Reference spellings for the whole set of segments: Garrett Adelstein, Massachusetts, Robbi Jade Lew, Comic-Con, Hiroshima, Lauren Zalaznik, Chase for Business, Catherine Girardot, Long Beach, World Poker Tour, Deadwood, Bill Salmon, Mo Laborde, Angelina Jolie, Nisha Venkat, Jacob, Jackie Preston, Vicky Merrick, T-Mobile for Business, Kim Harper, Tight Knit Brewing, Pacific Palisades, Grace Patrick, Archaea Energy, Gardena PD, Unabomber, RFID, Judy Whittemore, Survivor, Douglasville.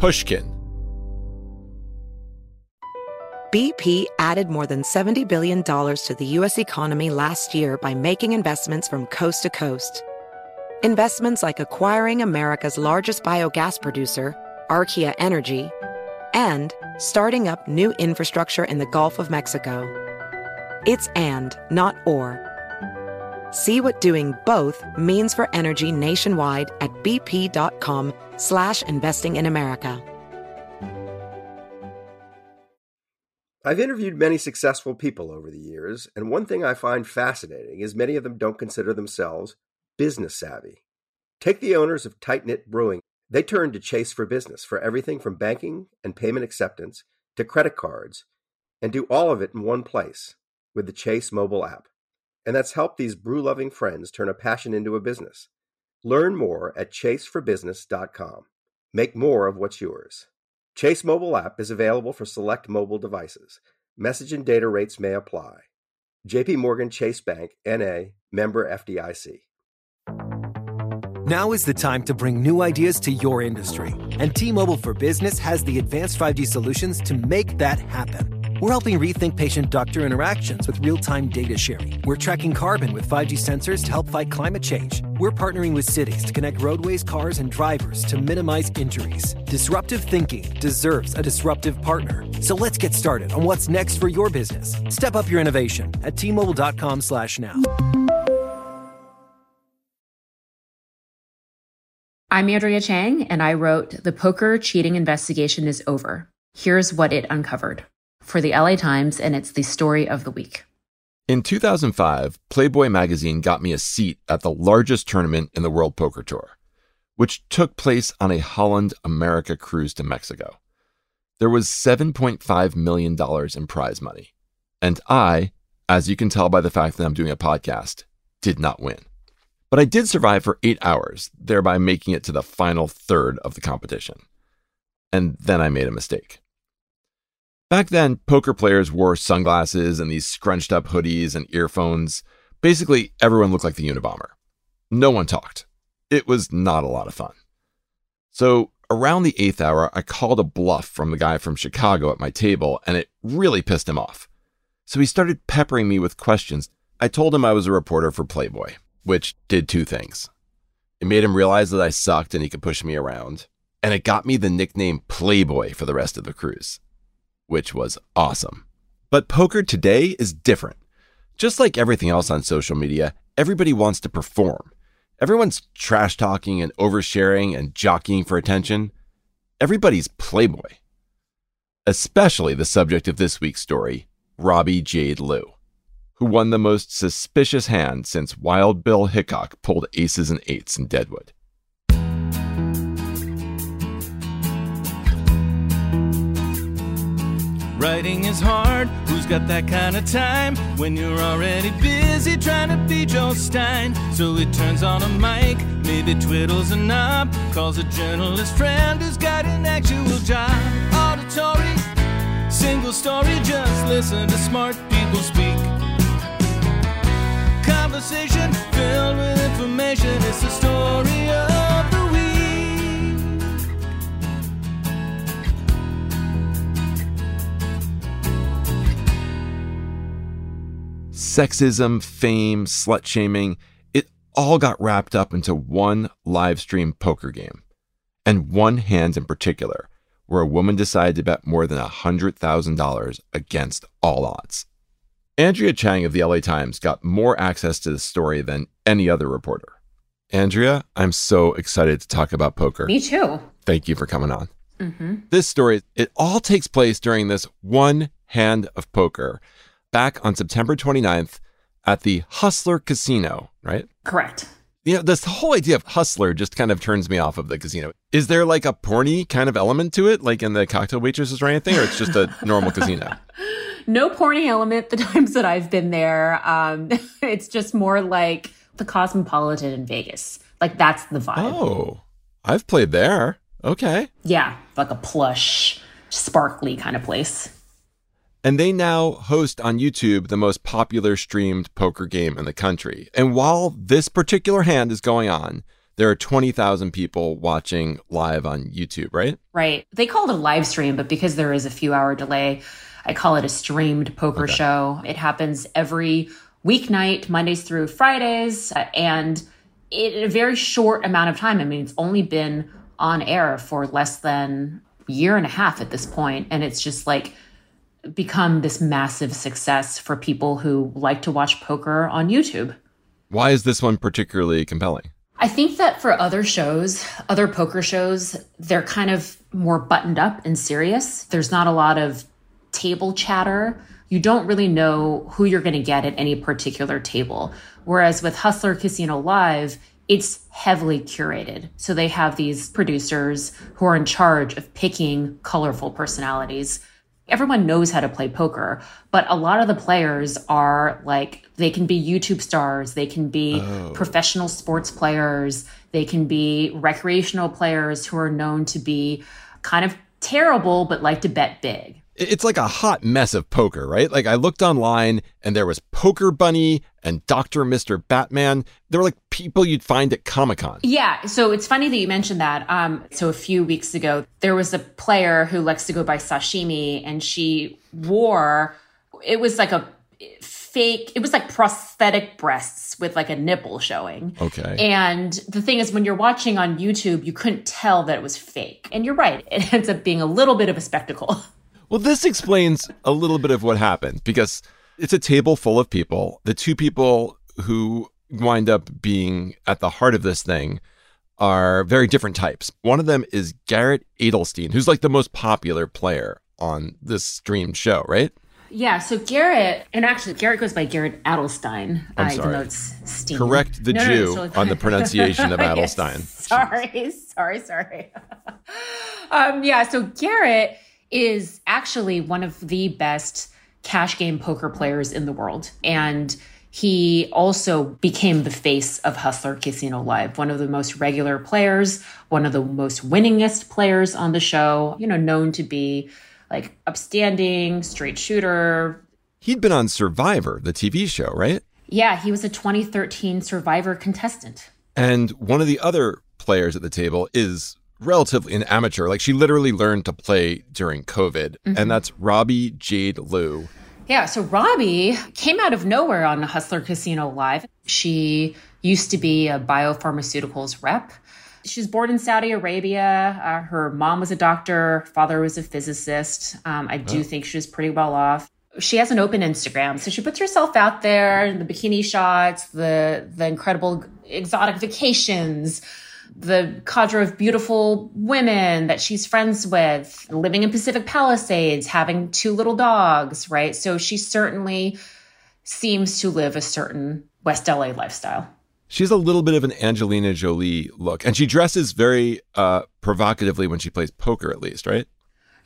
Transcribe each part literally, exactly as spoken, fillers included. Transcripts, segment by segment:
Pushkin. B P added more than seventy billion dollars to the U S economy last year by making investments from coast to coast. Investments like acquiring America's largest biogas producer, Archaea Energy, and starting up new infrastructure in the Gulf of Mexico. It's and, not or. See what doing both means for energy nationwide at bp.com slash investing in America. I've interviewed many successful people over the years, and one thing I find fascinating is many of them don't consider themselves business savvy. Take the owners of Tight Knit Brewing. They turn to Chase for Business for everything from banking and payment acceptance to credit cards, and do all of it in one place with the Chase mobile app. And that's helped these brew-loving friends turn a passion into a business. Learn more at chase for business dot com. Make more of what's yours. Chase mobile app is available for select mobile devices. Message and data rates may apply. JPMorgan Chase Bank, N A, member F D I C. Now is the time to bring new ideas to your industry. And T-Mobile for Business has the advanced five G solutions to make that happen. We're helping rethink patient-doctor interactions with real-time data sharing. We're tracking carbon with five G sensors to help fight climate change. We're partnering with cities to connect roadways, cars, and drivers to minimize injuries. Disruptive thinking deserves a disruptive partner. So let's get started on what's next for your business. Step up your innovation at T-Mobile.com slash now. I'm Andrea Chang, and I wrote, "The Poker Cheating Investigation is Over. Here's What It Uncovered," for the L A Times, and it's the story of the week. In two thousand five, Playboy magazine got me a seat at the largest tournament in the World Poker Tour, which took place on a Holland America cruise to Mexico. There was seven point five million dollars in prize money, and I, as you can tell by the fact that I'm doing a podcast, did not win. But I did survive for eight hours, thereby making it to the final third of the competition. And then I made a mistake. Back then, poker players wore sunglasses and these scrunched up hoodies and earphones. Basically, everyone looked like the Unabomber. No one talked. It was not a lot of fun. So around the eighth hour, I called a bluff from the guy from Chicago at my table, and it really pissed him off. So he started peppering me with questions. I told him I was a reporter for Playboy, which did two things. It made him realize that I sucked and he could push me around. And it got me the nickname Playboy for the rest of the cruise, which was awesome. But poker today is different. Just like everything else on social media, everybody wants to perform. Everyone's trash talking and oversharing and jockeying for attention. Everybody's Playboy. Especially the subject of this week's story, Robbi Jade Lew, who won the most suspicious hand since Wild Bill Hickok pulled aces and eights in Deadwood. Writing is hard, who's got that kind of time? When you're already busy trying to be Joel Stein. So he turns on a mic, maybe twiddles a knob, calls a journalist friend who's got an actual job. Auditory, single story, just listen to smart people speak. Conversation filled with information, it's the story of the week. Sexism, fame, slut-shaming, it all got wrapped up into one live stream poker game. And one hand in particular, where a woman decided to bet more than one hundred thousand dollars against all odds. Andrea Chang of the L A Times got more access to this story than any other reporter. Andrea, I'm so excited to talk about poker. Me too. Thank you for coming on. Mm-hmm. This story, it all takes place during this one hand of poker, back on September twenty-ninth at the Hustler Casino, right? Correct. You know, this whole idea of hustler just kind of turns me off of the casino. Is there like a porny kind of element to it, like in the cocktail waitresses or anything, or it's just a normal casino? No porny element the times that I've been there. Um, it's just more like the Cosmopolitan in Vegas. Like that's the vibe. Oh, I've played there. Okay. Yeah, like a plush, sparkly kind of place. And they now host on YouTube the most popular streamed poker game in the country. And while this particular hand is going on, there are twenty thousand people watching live on YouTube, right? Right. They call it a live stream, but because there is a few hour delay, I call it a streamed poker okay. show. It happens every weeknight, Mondays through Fridays, and in a very short amount of time. I mean, it's only been on air for less than a year and a half at this point, and it's just like become this massive success for people who like to watch poker on YouTube. Why is this one particularly compelling? I think that for other shows, other poker shows, they're kind of more buttoned up and serious. There's not a lot of table chatter. You don't really know who you're going to get at any particular table. Whereas with Hustler Casino Live, it's heavily curated. So they have these producers who are in charge of picking colorful personalities. Everyone knows how to play poker, but a lot of the players are like, they can be YouTube stars, they can be oh. professional sports players, they can be recreational players who are known to be kind of terrible, but like to bet big. It's like a hot mess of poker, right? Like I looked online and there was Poker Bunny and Doctor Mister Batman. They were like people you'd find at Comic-Con. Yeah. So it's funny that you mentioned that. Um, so a few weeks ago, there was a player who likes to go by Sashimi, and she wore, it was like a fake, it was like prosthetic breasts with like a nipple showing. Okay. And the thing is, when you're watching on YouTube, you couldn't tell that it was fake. And you're right. It ends up being a little bit of a spectacle. Well, this explains a little bit of what happened, because it's a table full of people. The two people who wind up being at the heart of this thing are very different types. One of them is Garrett Adelstein, who's like the most popular player on this streamed show, right? Yeah. So Garrett, and actually Garrett goes by Garrett Adelstein. I'm uh, sorry. Even though it's Steen. Correct the no, Jew no, no, no, on the pronunciation of Adelstein. Yes. Sorry, sorry, sorry. um, yeah. So Garrett is actually one of the best cash game poker players in the world. And he also became the face of Hustler Casino Live, one of the most regular players, one of the most winningest players on the show, you know, known to be like upstanding, straight shooter. He'd been on Survivor, the T V show, right? Yeah, he was a twenty thirteen Survivor contestant. And one of the other players at the table is relatively an amateur. Like she literally learned to play during COVID. Mm-hmm. And that's Robbi Jade Lew. Yeah. So Robbi came out of nowhere on Hustler Casino Live. She used to be a biopharmaceuticals rep. She was born in Saudi Arabia. Uh, her mom was a doctor. Father was a physicist. Um, I do oh. think she was pretty well off. She has an open Instagram. So she puts herself out there in the bikini shots, the, the incredible exotic vacations, the cadre of beautiful women that she's friends with, living in Pacific Palisades, having two little dogs, right? So she certainly seems to live a certain West L A lifestyle. She's a little bit of an Angelina Jolie look, and she dresses very uh, provocatively when she plays poker, at least, right?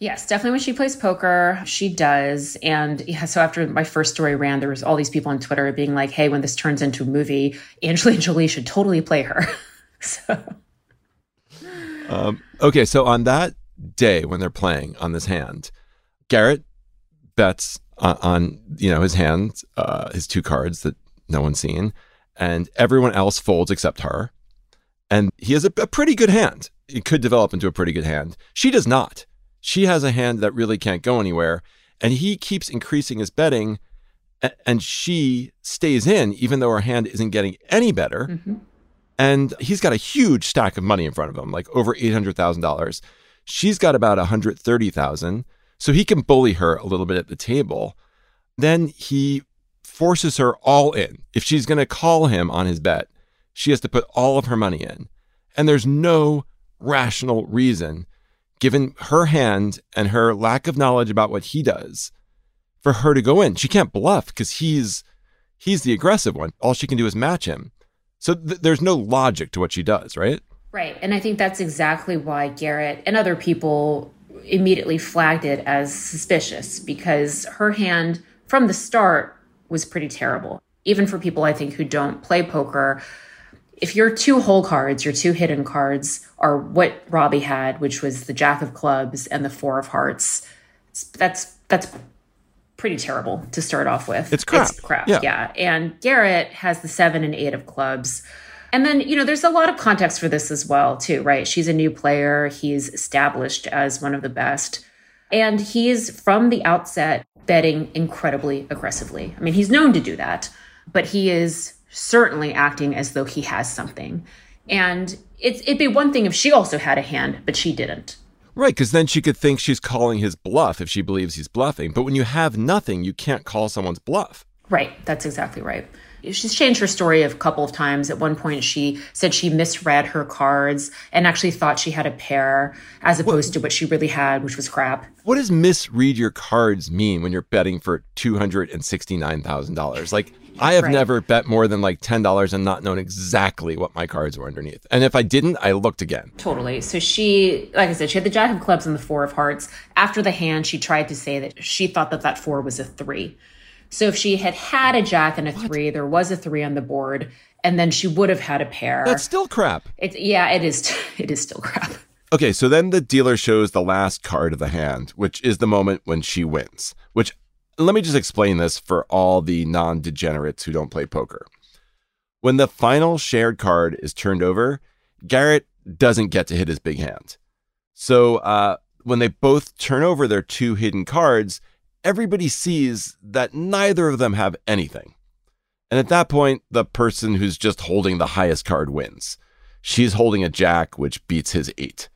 Yes, definitely when she plays poker, she does. And yeah, so after my first story ran, there was all these people on Twitter being like, hey, when this turns into a movie, Angelina Jolie should totally play her. So. Um, okay, so on that day when they're playing on this hand, Garrett bets on, on you know his hand, uh, his two cards that no one's seen, and everyone else folds except her. And he has a, a pretty good hand. It could develop into a pretty good hand. She does not. She has a hand that really can't go anywhere. And he keeps increasing his betting, a- and she stays in, even though her hand isn't getting any better. Mm-hmm. And he's got a huge stack of money in front of him, like over eight hundred thousand dollars. She's got about one hundred thirty thousand dollars. So he can bully her a little bit at the table. Then he forces her all in. If she's going to call him on his bet, she has to put all of her money in. And there's no rational reason, given her hand and her lack of knowledge about what he does, for her to go in. She can't bluff because he's he's the aggressive one. All she can do is match him. So th- there's no logic to what she does, right? Right. And I think that's exactly why Garrett and other people immediately flagged it as suspicious, because her hand from the start was pretty terrible. Even for people, I think, who don't play poker, if your two hole cards, your two hidden cards are what Robbi had, which was the Jack of Clubs and the Four of Hearts, that's that's pretty terrible to start off with. It's crap. It's crap, yeah. yeah. And Garrett has the seven and eight of clubs. And then, you know, there's a lot of context for this as well, too, right? She's a new player. He's established as one of the best. And he's, from the outset, betting incredibly aggressively. I mean, he's known to do that, but he is certainly acting as though he has something. And it's, it'd be one thing if she also had a hand, but she didn't. Right, because then she could think she's calling his bluff if she believes he's bluffing. But when you have nothing, you can't call someone's bluff. Right, that's exactly right. She's changed her story a couple of times. At one point, she said she misread her cards and actually thought she had a pair as opposed what, to what she really had, which was crap. What does misread your cards mean when you're betting for two hundred sixty-nine thousand dollars? Like, I have right. never bet more than like ten dollars and not known exactly what my cards were underneath. And if I didn't, I looked again. Totally. So she, like I said, she had the jack of clubs and the four of hearts. After the hand, she tried to say that she thought that that four was a three. So if she had had a jack and a what? three, there was a three on the board, and then she would have had a pair. That's still crap. It's, yeah, it is. It is still crap. Okay, so then the dealer shows the last card of the hand, which is the moment when she wins. Which, let me just explain this for all the non-degenerates who don't play poker. When the final shared card is turned over, Garrett doesn't get to hit his big hand. So uh, when they both turn over their two hidden cards, everybody sees that neither of them have anything. And at that point, the person who's just holding the highest card wins. She's holding a jack, which beats his eight.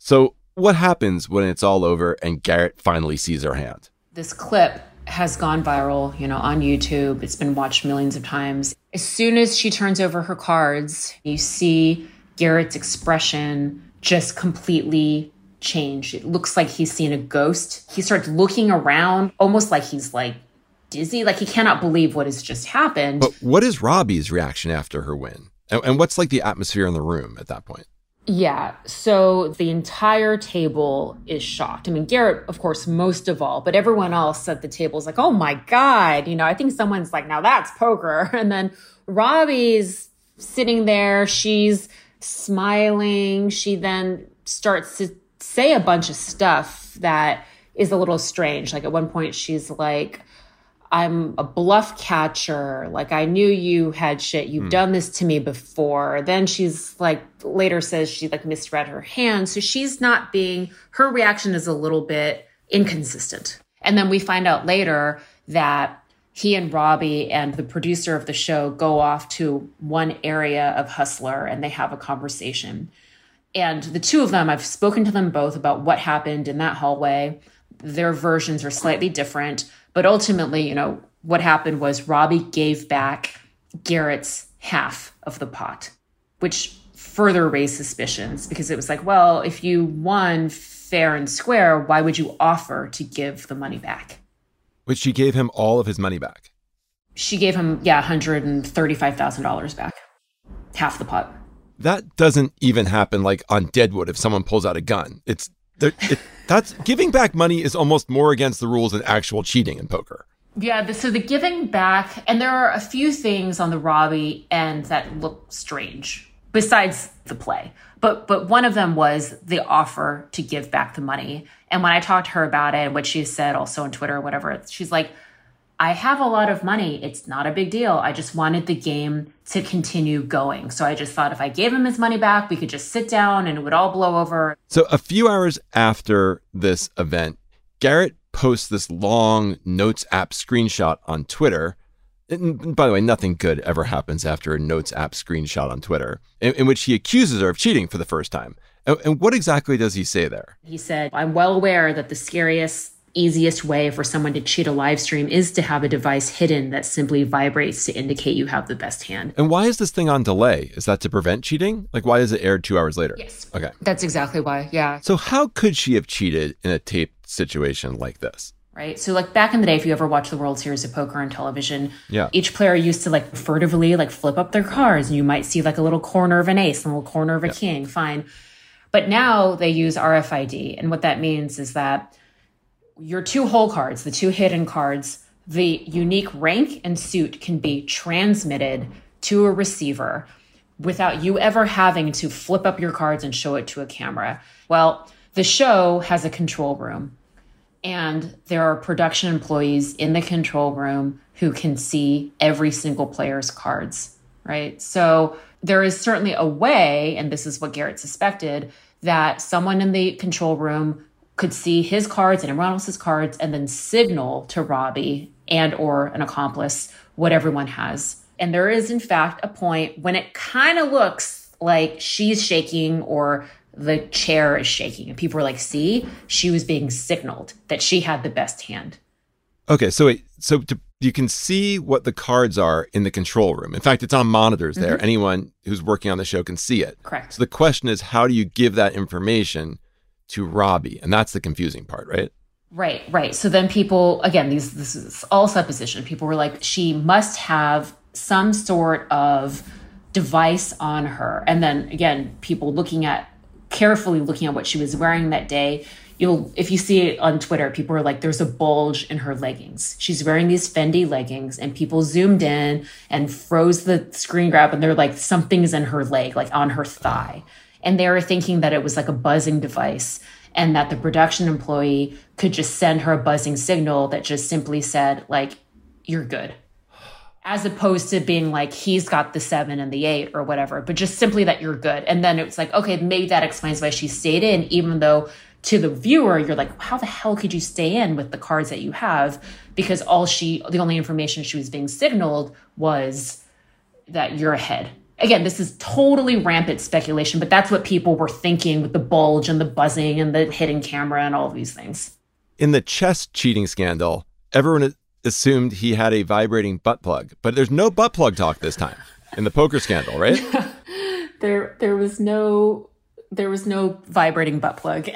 So what happens when it's all over and Garrett finally sees her hand? This clip has gone viral, you know, on YouTube. It's been watched millions of times. As soon as she turns over her cards, you see Garrett's expression just completely change. It looks like he's seen a ghost. He starts looking around almost like he's like dizzy, like he cannot believe what has just happened. But what is Robbi's reaction after her win? And, and what's like the atmosphere in the room at that point? Yeah, so the entire table is shocked. I mean, Garrett, of course, most of all, but everyone else at the table is like, oh my God, you know, I think someone's like, now that's poker. And then Robbi's sitting there, she's smiling. She then starts to say a bunch of stuff that is a little strange. Like at one point she's like, I'm a bluff catcher. Like I knew you had shit. You've mm. done this to me before. Then she's like, later says she like misread her hand. So she's not being, her reaction is a little bit inconsistent. And then we find out later that he and Robbi and the producer of the show go off to one area of Hustler and they have a conversation. And the two of them, I've spoken to them both about what happened in that hallway. Their versions are slightly different. But ultimately, you know, what happened was Robbi gave back Garrett's half of the pot, which further raised suspicions because it was like, well, if you won fair and square, why would you offer to give the money back? Which she gave him all of his money back. She gave him, yeah, one hundred thirty-five thousand dollars back, half the pot. That doesn't even happen like on Deadwood if someone pulls out a gun. It's it, that's giving back money is almost more against the rules than actual cheating in poker. Yeah, the, so the giving back, and there are a few things on the Robbi end that look strange besides the play. But but one of them was the offer to give back the money. And when I talked to her about it and what she said also on Twitter or whatever, she's like, I have a lot of money. It's not a big deal. I just wanted the game to continue going. So I just thought if I gave him his money back, we could just sit down and it would all blow over. So a few hours after this event, Garrett posts this long Notes app screenshot on Twitter. And by the way, nothing good ever happens after a Notes app screenshot on Twitter, in, in which he accuses her of cheating for the first time. And, and what exactly does he say there? He said, I'm well aware that the scariest easiest way for someone to cheat a live stream is to have a device hidden that simply vibrates to indicate you have the best hand. And why is this thing on delay? Is that to prevent cheating? Like, why is it aired two hours later? Yes. Okay. That's exactly why. Yeah. So how could she have cheated in a taped situation like this? Right. So like back in the day, if you ever watched the World Series of Poker on television, yeah. each player used to like furtively like flip up their cards and you might see like a little corner of an ace and a little corner of a yeah. king. Fine. But now they use R F I D. And what that means is that your two hole cards, the two hidden cards, the unique rank and suit can be transmitted to a receiver without you ever having to flip up your cards and show it to a camera. Well, the show has a control room, and there are production employees in the control room who can see every single player's cards right? So there is certainly a way, and this is what Garrett suspected, that someone in the control room could see his cards and everyone else's cards and then signal to Robbi and or an accomplice what everyone has. And there is, in fact, a point when it kind of looks like she's shaking or the chair is shaking. And people are like, see, she was being signaled that she had the best hand. Okay, so wait, so to, you can see what the cards are in the control room. In fact, it's on monitors there. Mm-hmm. Anyone who's working on the show can see it. Correct. So the question is, how do you give that information to Robbi? And that's the confusing part, right? Right, right. So then people, again, these this is all supposition. People were like, she must have some sort of device on her. And then, again, people looking at, carefully looking at what she was wearing that day. You'll, if you see it on Twitter, people are like, there's a bulge in her leggings. She's wearing these Fendi leggings, and people zoomed in and froze the screen grab, and they're like, something's in her leg, like on her thigh. And they were thinking that it was like a buzzing device and that the production employee could just send her a buzzing signal that just simply said, like, you're good. As opposed to being like, he's got the seven and the eight or whatever, but just simply that you're good. And then it's like, okay, maybe that explains why she stayed in, even though to the viewer, you're like, how the hell could you stay in with the cards that you have? Because all she, the only information she was being signaled was that you're ahead. Again, this is totally rampant speculation, but that's what people were thinking with the bulge and the buzzing and the hidden camera and all of these things. In the chess cheating scandal, everyone assumed he had a vibrating butt plug, but there's no butt plug talk this time in the poker scandal, right? there, there was no, there was no vibrating butt plug.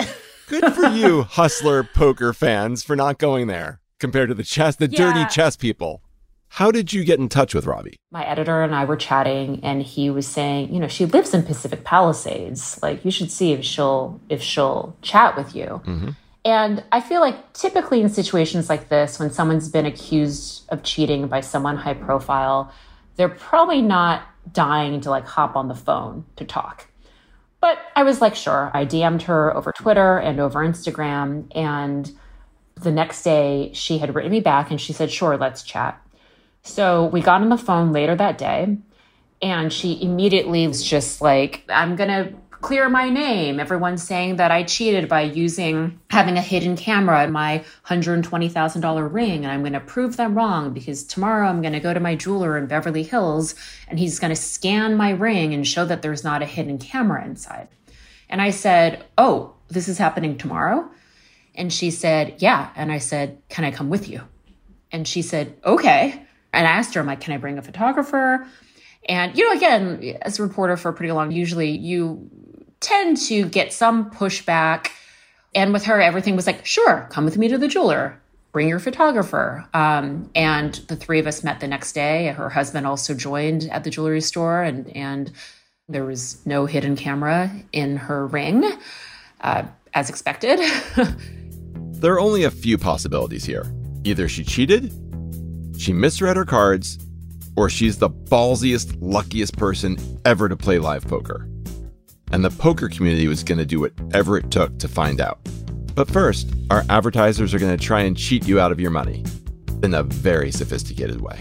Good for you, Hustler poker fans, for not going there compared to the chess, the yeah. dirty chess people. How did you get in touch with Robbi? My editor and I were chatting, and he was saying, you know, she lives in Pacific Palisades. Like, you should see if she'll if she'll chat with you. Mm-hmm. And I feel like typically in situations like this, when someone's been accused of cheating by someone high profile, they're probably not dying to like hop on the phone to talk. But I was like, sure. I D M'd her over Twitter and over Instagram. And the next day she had written me back and she said, sure, let's chat. So we got on the phone later that day, and she immediately was just like, I'm going to clear my name. Everyone's saying that I cheated by using, having a hidden camera in my one hundred twenty thousand dollars ring, and I'm going to prove them wrong because tomorrow I'm going to go to my jeweler in Beverly Hills, and he's going to scan my ring and show that there's not a hidden camera inside. And I said, oh, this is happening tomorrow? And she said, yeah. And I said, can I come with you? And she said, okay. And I asked her, I'm like, can I bring a photographer? And, you know, again, as a reporter for pretty long, usually you tend to get some pushback. And with her, everything was like, sure, come with me to the jeweler, bring your photographer. Um, and the three of us met the next day. Her husband also joined at the jewelry store, and, and there was no hidden camera in her ring, uh, as expected. There are only a few possibilities here. Either she cheated, she misread her cards, or she's the ballsiest, luckiest person ever to play live poker. And the poker community was going to do whatever it took to find out. But first, our advertisers are going to try and cheat you out of your money in a very sophisticated way.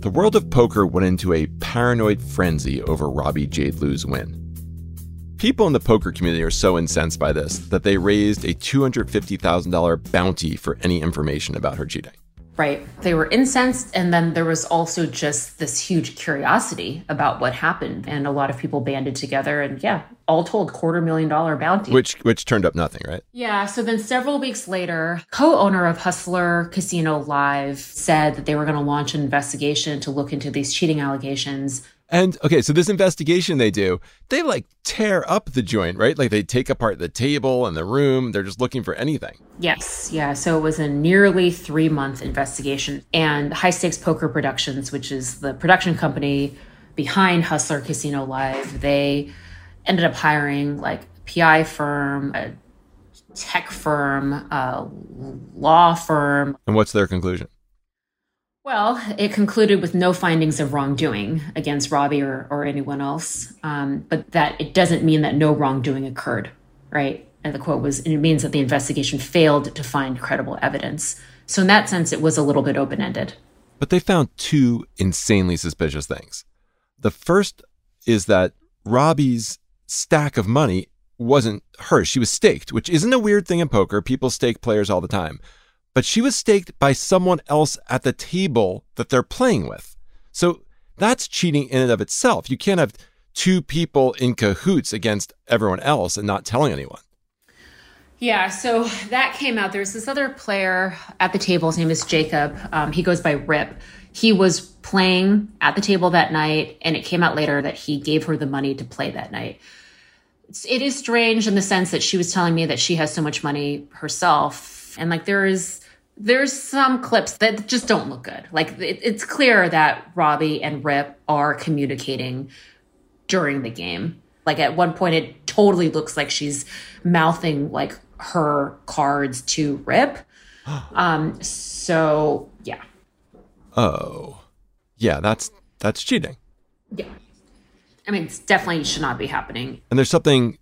The world of poker went into a paranoid frenzy over Robbi Jade Lew's win. People in the poker community are so incensed by this that they raised a two hundred fifty thousand dollars bounty for any information about her cheating. Right. They were incensed, and then there was also just this huge curiosity about what happened, and a lot of people banded together and, yeah, all told, quarter million dollar bounty. Which which turned up nothing, right? Yeah. So then several weeks later, co-owner of Hustler Casino Live said that they were going to launch an investigation to look into these cheating allegations. And, okay, so this investigation they do, they, like, tear up the joint, right? Like, they take apart the table and the room. They're just looking for anything. Yes, yeah. So it was a nearly three-month investigation. And High Stakes Poker Productions, which is the production company behind Hustler Casino Live, they ended up hiring, like, a P I firm, a tech firm, a law firm. And what's their conclusion? Well, it concluded with no findings of wrongdoing against Robbi or, or anyone else, um, but that it doesn't mean that no wrongdoing occurred, right? And the quote was, it means that the investigation failed to find credible evidence. So in that sense, it was a little bit open-ended. But they found two insanely suspicious things. The first is that Robbi's stack of money wasn't hers. She was staked, which isn't a weird thing in poker. People stake players all the time. But she was staked by someone else at the table that they're playing with. So that's cheating in and of itself. You can't have two people in cahoots against everyone else and not telling anyone. Yeah, so that came out. There's this other player at the table. His name is Jacob. Um, he goes by Rip. He was playing at the table that night, and it came out later that he gave her the money to play that night. It is strange in the sense that she was telling me that she has so much money herself. And like there is... There's some clips that just don't look good. Like it, it's clear that Robbi and Rip are communicating during the game. Like at one point, it totally looks like she's mouthing like her cards to Rip. Um, so yeah. Oh, yeah. That's that's cheating. Yeah, I mean, it's definitely should not be happening. And there's something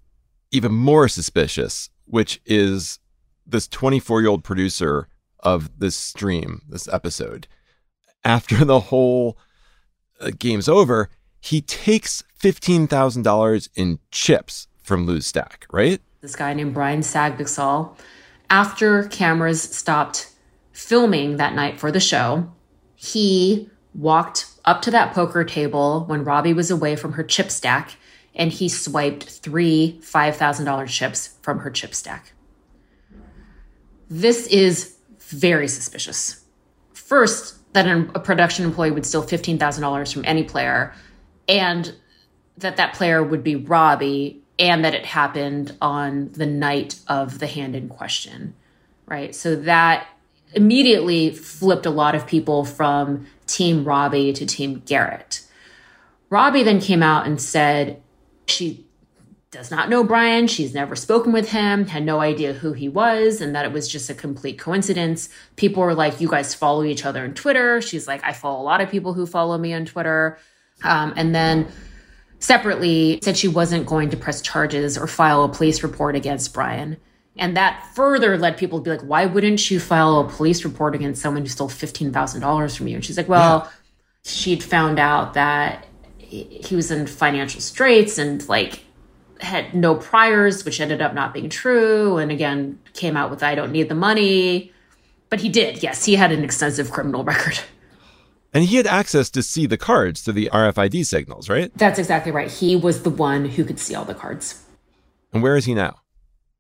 even more suspicious, which is this twenty-four-year-old producer of this stream, this episode. After the whole uh, game's over, he takes fifteen thousand dollars in chips from Lew's stack, right? This guy named Brian Sagbigsal, after cameras stopped filming that night for the show, he walked up to that poker table when Robbi was away from her chip stack, and he swiped three five thousand dollars chips from her chip stack. This is very suspicious. First, that a production employee would steal fifteen thousand dollars from any player, and that that player would be Robbi, and that it happened on the night of the hand in question, right? So that immediately flipped a lot of people from Team Robbi to Team Garrett. Robbi then came out and said she does not know Brian, she's never spoken with him, had no idea who he was, and that it was just a complete coincidence. People were like, you guys follow each other on Twitter. She's like, I follow a lot of people who follow me on Twitter. Um, and then separately said she wasn't going to press charges or file a police report against Brian. And that further led people to be like, why wouldn't you file a police report against someone who stole fifteen thousand dollars from you? And she's like, well, yeah. She'd found out that he was in financial straits and like, had no priors, which ended up not being true. And again, came out with, I don't need the money. But he did. Yes, he had an extensive criminal record. And he had access to see the cards through the R F I D signals, right? That's exactly right. He was the one who could see all the cards. And where is he now?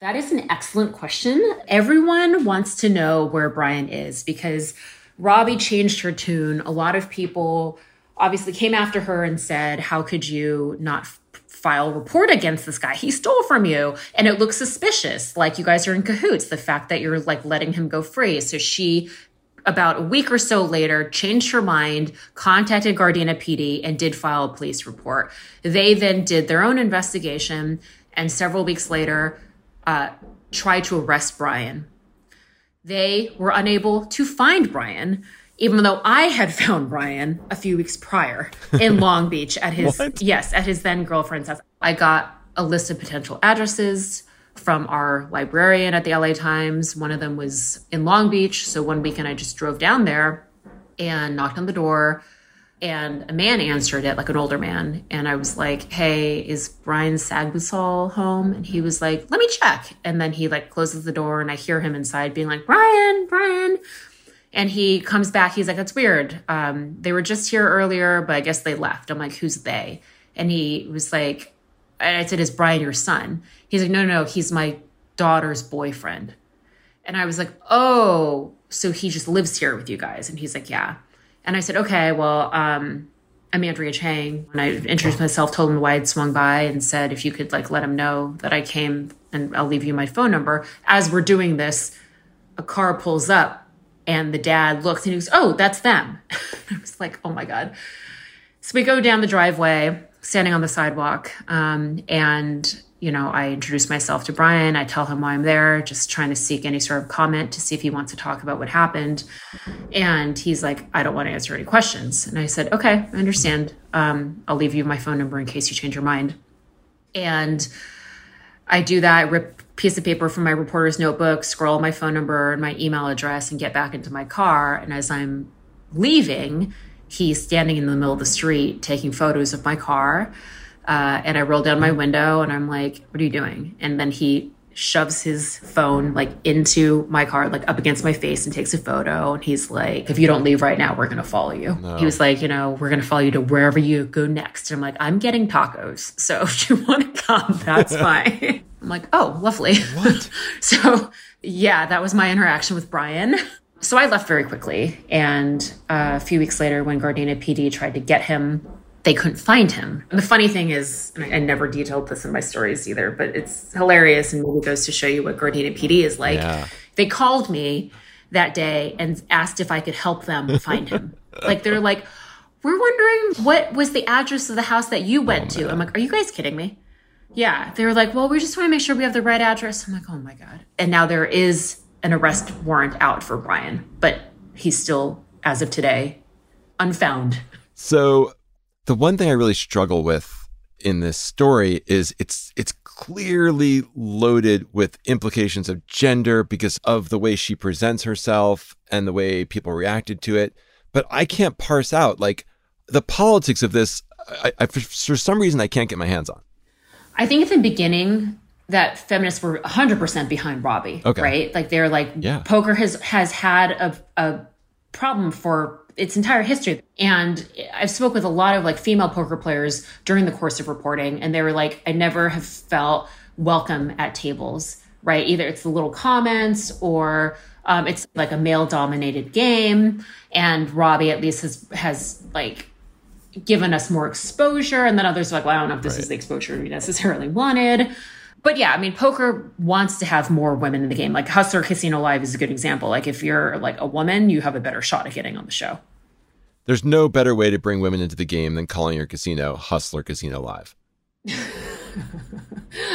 That is an excellent question. Everyone wants to know where Brian is because Robbi changed her tune. A lot of people obviously came after her and said, how could you not file report against this guy? He stole from you. And it looks suspicious, like you guys are in cahoots, the fact that you're like letting him go free. So she, about a week or so later, changed her mind, contacted Gardena P D, and did file a police report. They then did their own investigation and several weeks later uh, tried to arrest Brian. They were unable to find Brian, even though I had found Brian a few weeks prior in Long Beach at his, yes, at his then girlfriend's house. I got a list of potential addresses from our librarian at the L A Times. One of them was in Long Beach. So one weekend I just drove down there and knocked on the door, and a man answered it, like an older man. And I was like, hey, is Brian Sagbigsal home? And he was like, let me check. And then he like closes the door and I hear him inside being like, Brian, Brian. And he comes back. He's like, that's weird. Um, they were just here earlier, but I guess they left. I'm like, who's they? And he was like, and I said, is Brian your son? He's like, no, no, he's my daughter's boyfriend. And I was like, oh, so he just lives here with you guys. And he's like, yeah. And I said, okay, well, um, I'm Andrea Chang. And I introduced myself, told him why I'd swung by and said, if you could like let him know that I came and I'll leave you my phone number. As we're doing this, a car pulls up and the dad looks and he goes, oh, that's them. I was like, oh my God. So we go down the driveway, standing on the sidewalk. Um, and, you know, I introduce myself to Brian. I tell him why I'm there, just trying to seek any sort of comment to see if he wants to talk about what happened. And he's like, I don't want to answer any questions. And I said, okay, I understand. Um, I'll leave you my phone number in case you change your mind. And I do that, rip a piece of paper from my reporter's notebook, scroll my phone number and my email address and get back into my car. And as I'm leaving, he's standing in the middle of the street taking photos of my car. Uh, and I roll down my window and I'm like, what are you doing? And then he shoves his phone like into my car, like up against my face and takes a photo. And he's like, if you don't leave right now, we're going to follow you. No. He was like, you know, we're going to follow you to wherever you go next. And I'm like, I'm getting tacos. So if you want to come, that's fine. I'm like, oh, lovely. What? So yeah, that was my interaction with Brian. So I left very quickly, and uh, a few weeks later when Gardena P D tried to get him, they couldn't find him. And the funny thing is, I never detailed this in my stories either, but it's hilarious and maybe goes to show you what Gardena P D is like. Yeah. They called me that day and asked if I could help them find him. Like they're like, we're wondering what was the address of the house that you went oh, to. I'm like, are you guys kidding me? Yeah. They were like, well, we just want to make sure we have the right address. I'm like, oh my God. And now there is an arrest warrant out for Brian, but he's still, as of today, unfound. So the one thing I really struggle with in this story is it's it's clearly loaded with implications of gender because of the way she presents herself and the way people reacted to it. But I can't parse out, like, the politics of this, I, I, for, for some reason, I can't get my hands on. I think at the beginning that feminists were one hundred percent behind Robbi, okay. Right? Like they're like, yeah. Poker has, has had a, a problem for its entire history. And I've spoke with a lot of like female poker players during the course of reporting. And they were like, I never have felt welcome at tables, right? Either it's the little comments or um, it's like a male dominated game. And Robbi at least has, has like, given us more exposure. And then others are like, well, I don't know if this right. is the exposure we necessarily wanted. But yeah, I mean, poker wants to have more women in the game. Like Hustler Casino Live is a good example. Like if you're like a woman, you have a better shot at getting on the show. There's no better way to bring women into the game than calling your casino Hustler Casino Live.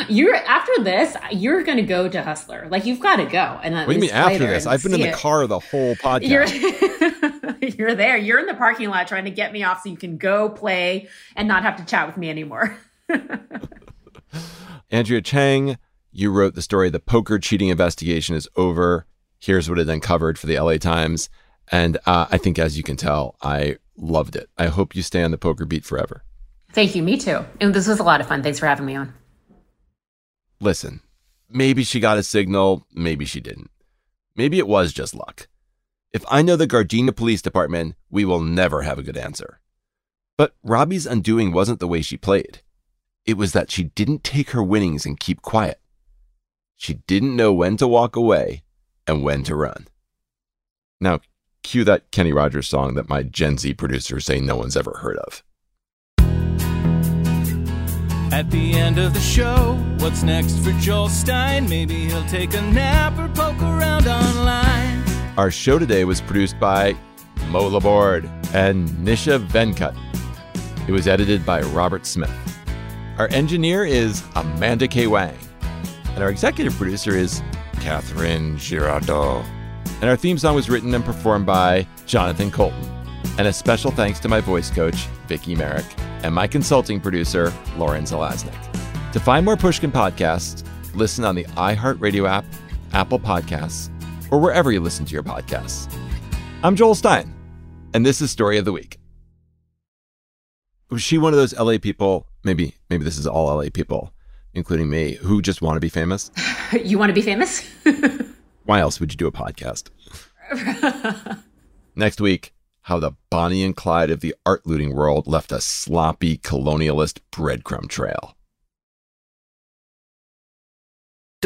You're after this, you're going to go to Hustler. Like you've got to go. And what do you mean after this? I've been in the it. car the whole podcast. You're, you're there. You're in the parking lot trying to get me off so you can go play and not have to chat with me anymore. Andrea Chang, you wrote the story, The Poker Cheating Investigation is Over. Here's what it uncovered for the L A Times. And uh, I think, as you can tell, I loved it. I hope you stay on the poker beat forever. Thank you. Me too. And this was a lot of fun. Thanks for having me on. Listen, maybe she got a signal. Maybe she didn't. Maybe it was just luck. If I know the Gardena Police Department, we will never have a good answer. But Robbi's undoing wasn't the way she played. It was that she didn't take her winnings and keep quiet. She didn't know when to walk away and when to run. Now, cue that Kenny Rogers song that my Gen Z producers say no one's ever heard of. At the end of the show, what's next for Joel Stein? Maybe he'll take a nap or poke around online. Our show today was produced by Mo Laborde and Nisha Venkat. It was edited by Robert Smith. Our engineer is Amanda K. Wang. And our executive producer is Catherine Girardot. And our theme song was written and performed by Jonathan Colton. And a special thanks to my voice coach, Vicky Merrick, and my consulting producer, Lauren Zalaznik. To find more Pushkin podcasts, listen on the iHeartRadio app, Apple Podcasts, or wherever you listen to your podcasts. I'm Joel Stein, and this is Story of the Week. Was she one of those L A people, maybe maybe this is all L A people, including me, who just want to be famous? You want to be famous? Why else would you do a podcast? Next week, how the Bonnie and Clyde of the art looting world left a sloppy colonialist breadcrumb trail.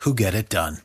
who get it done.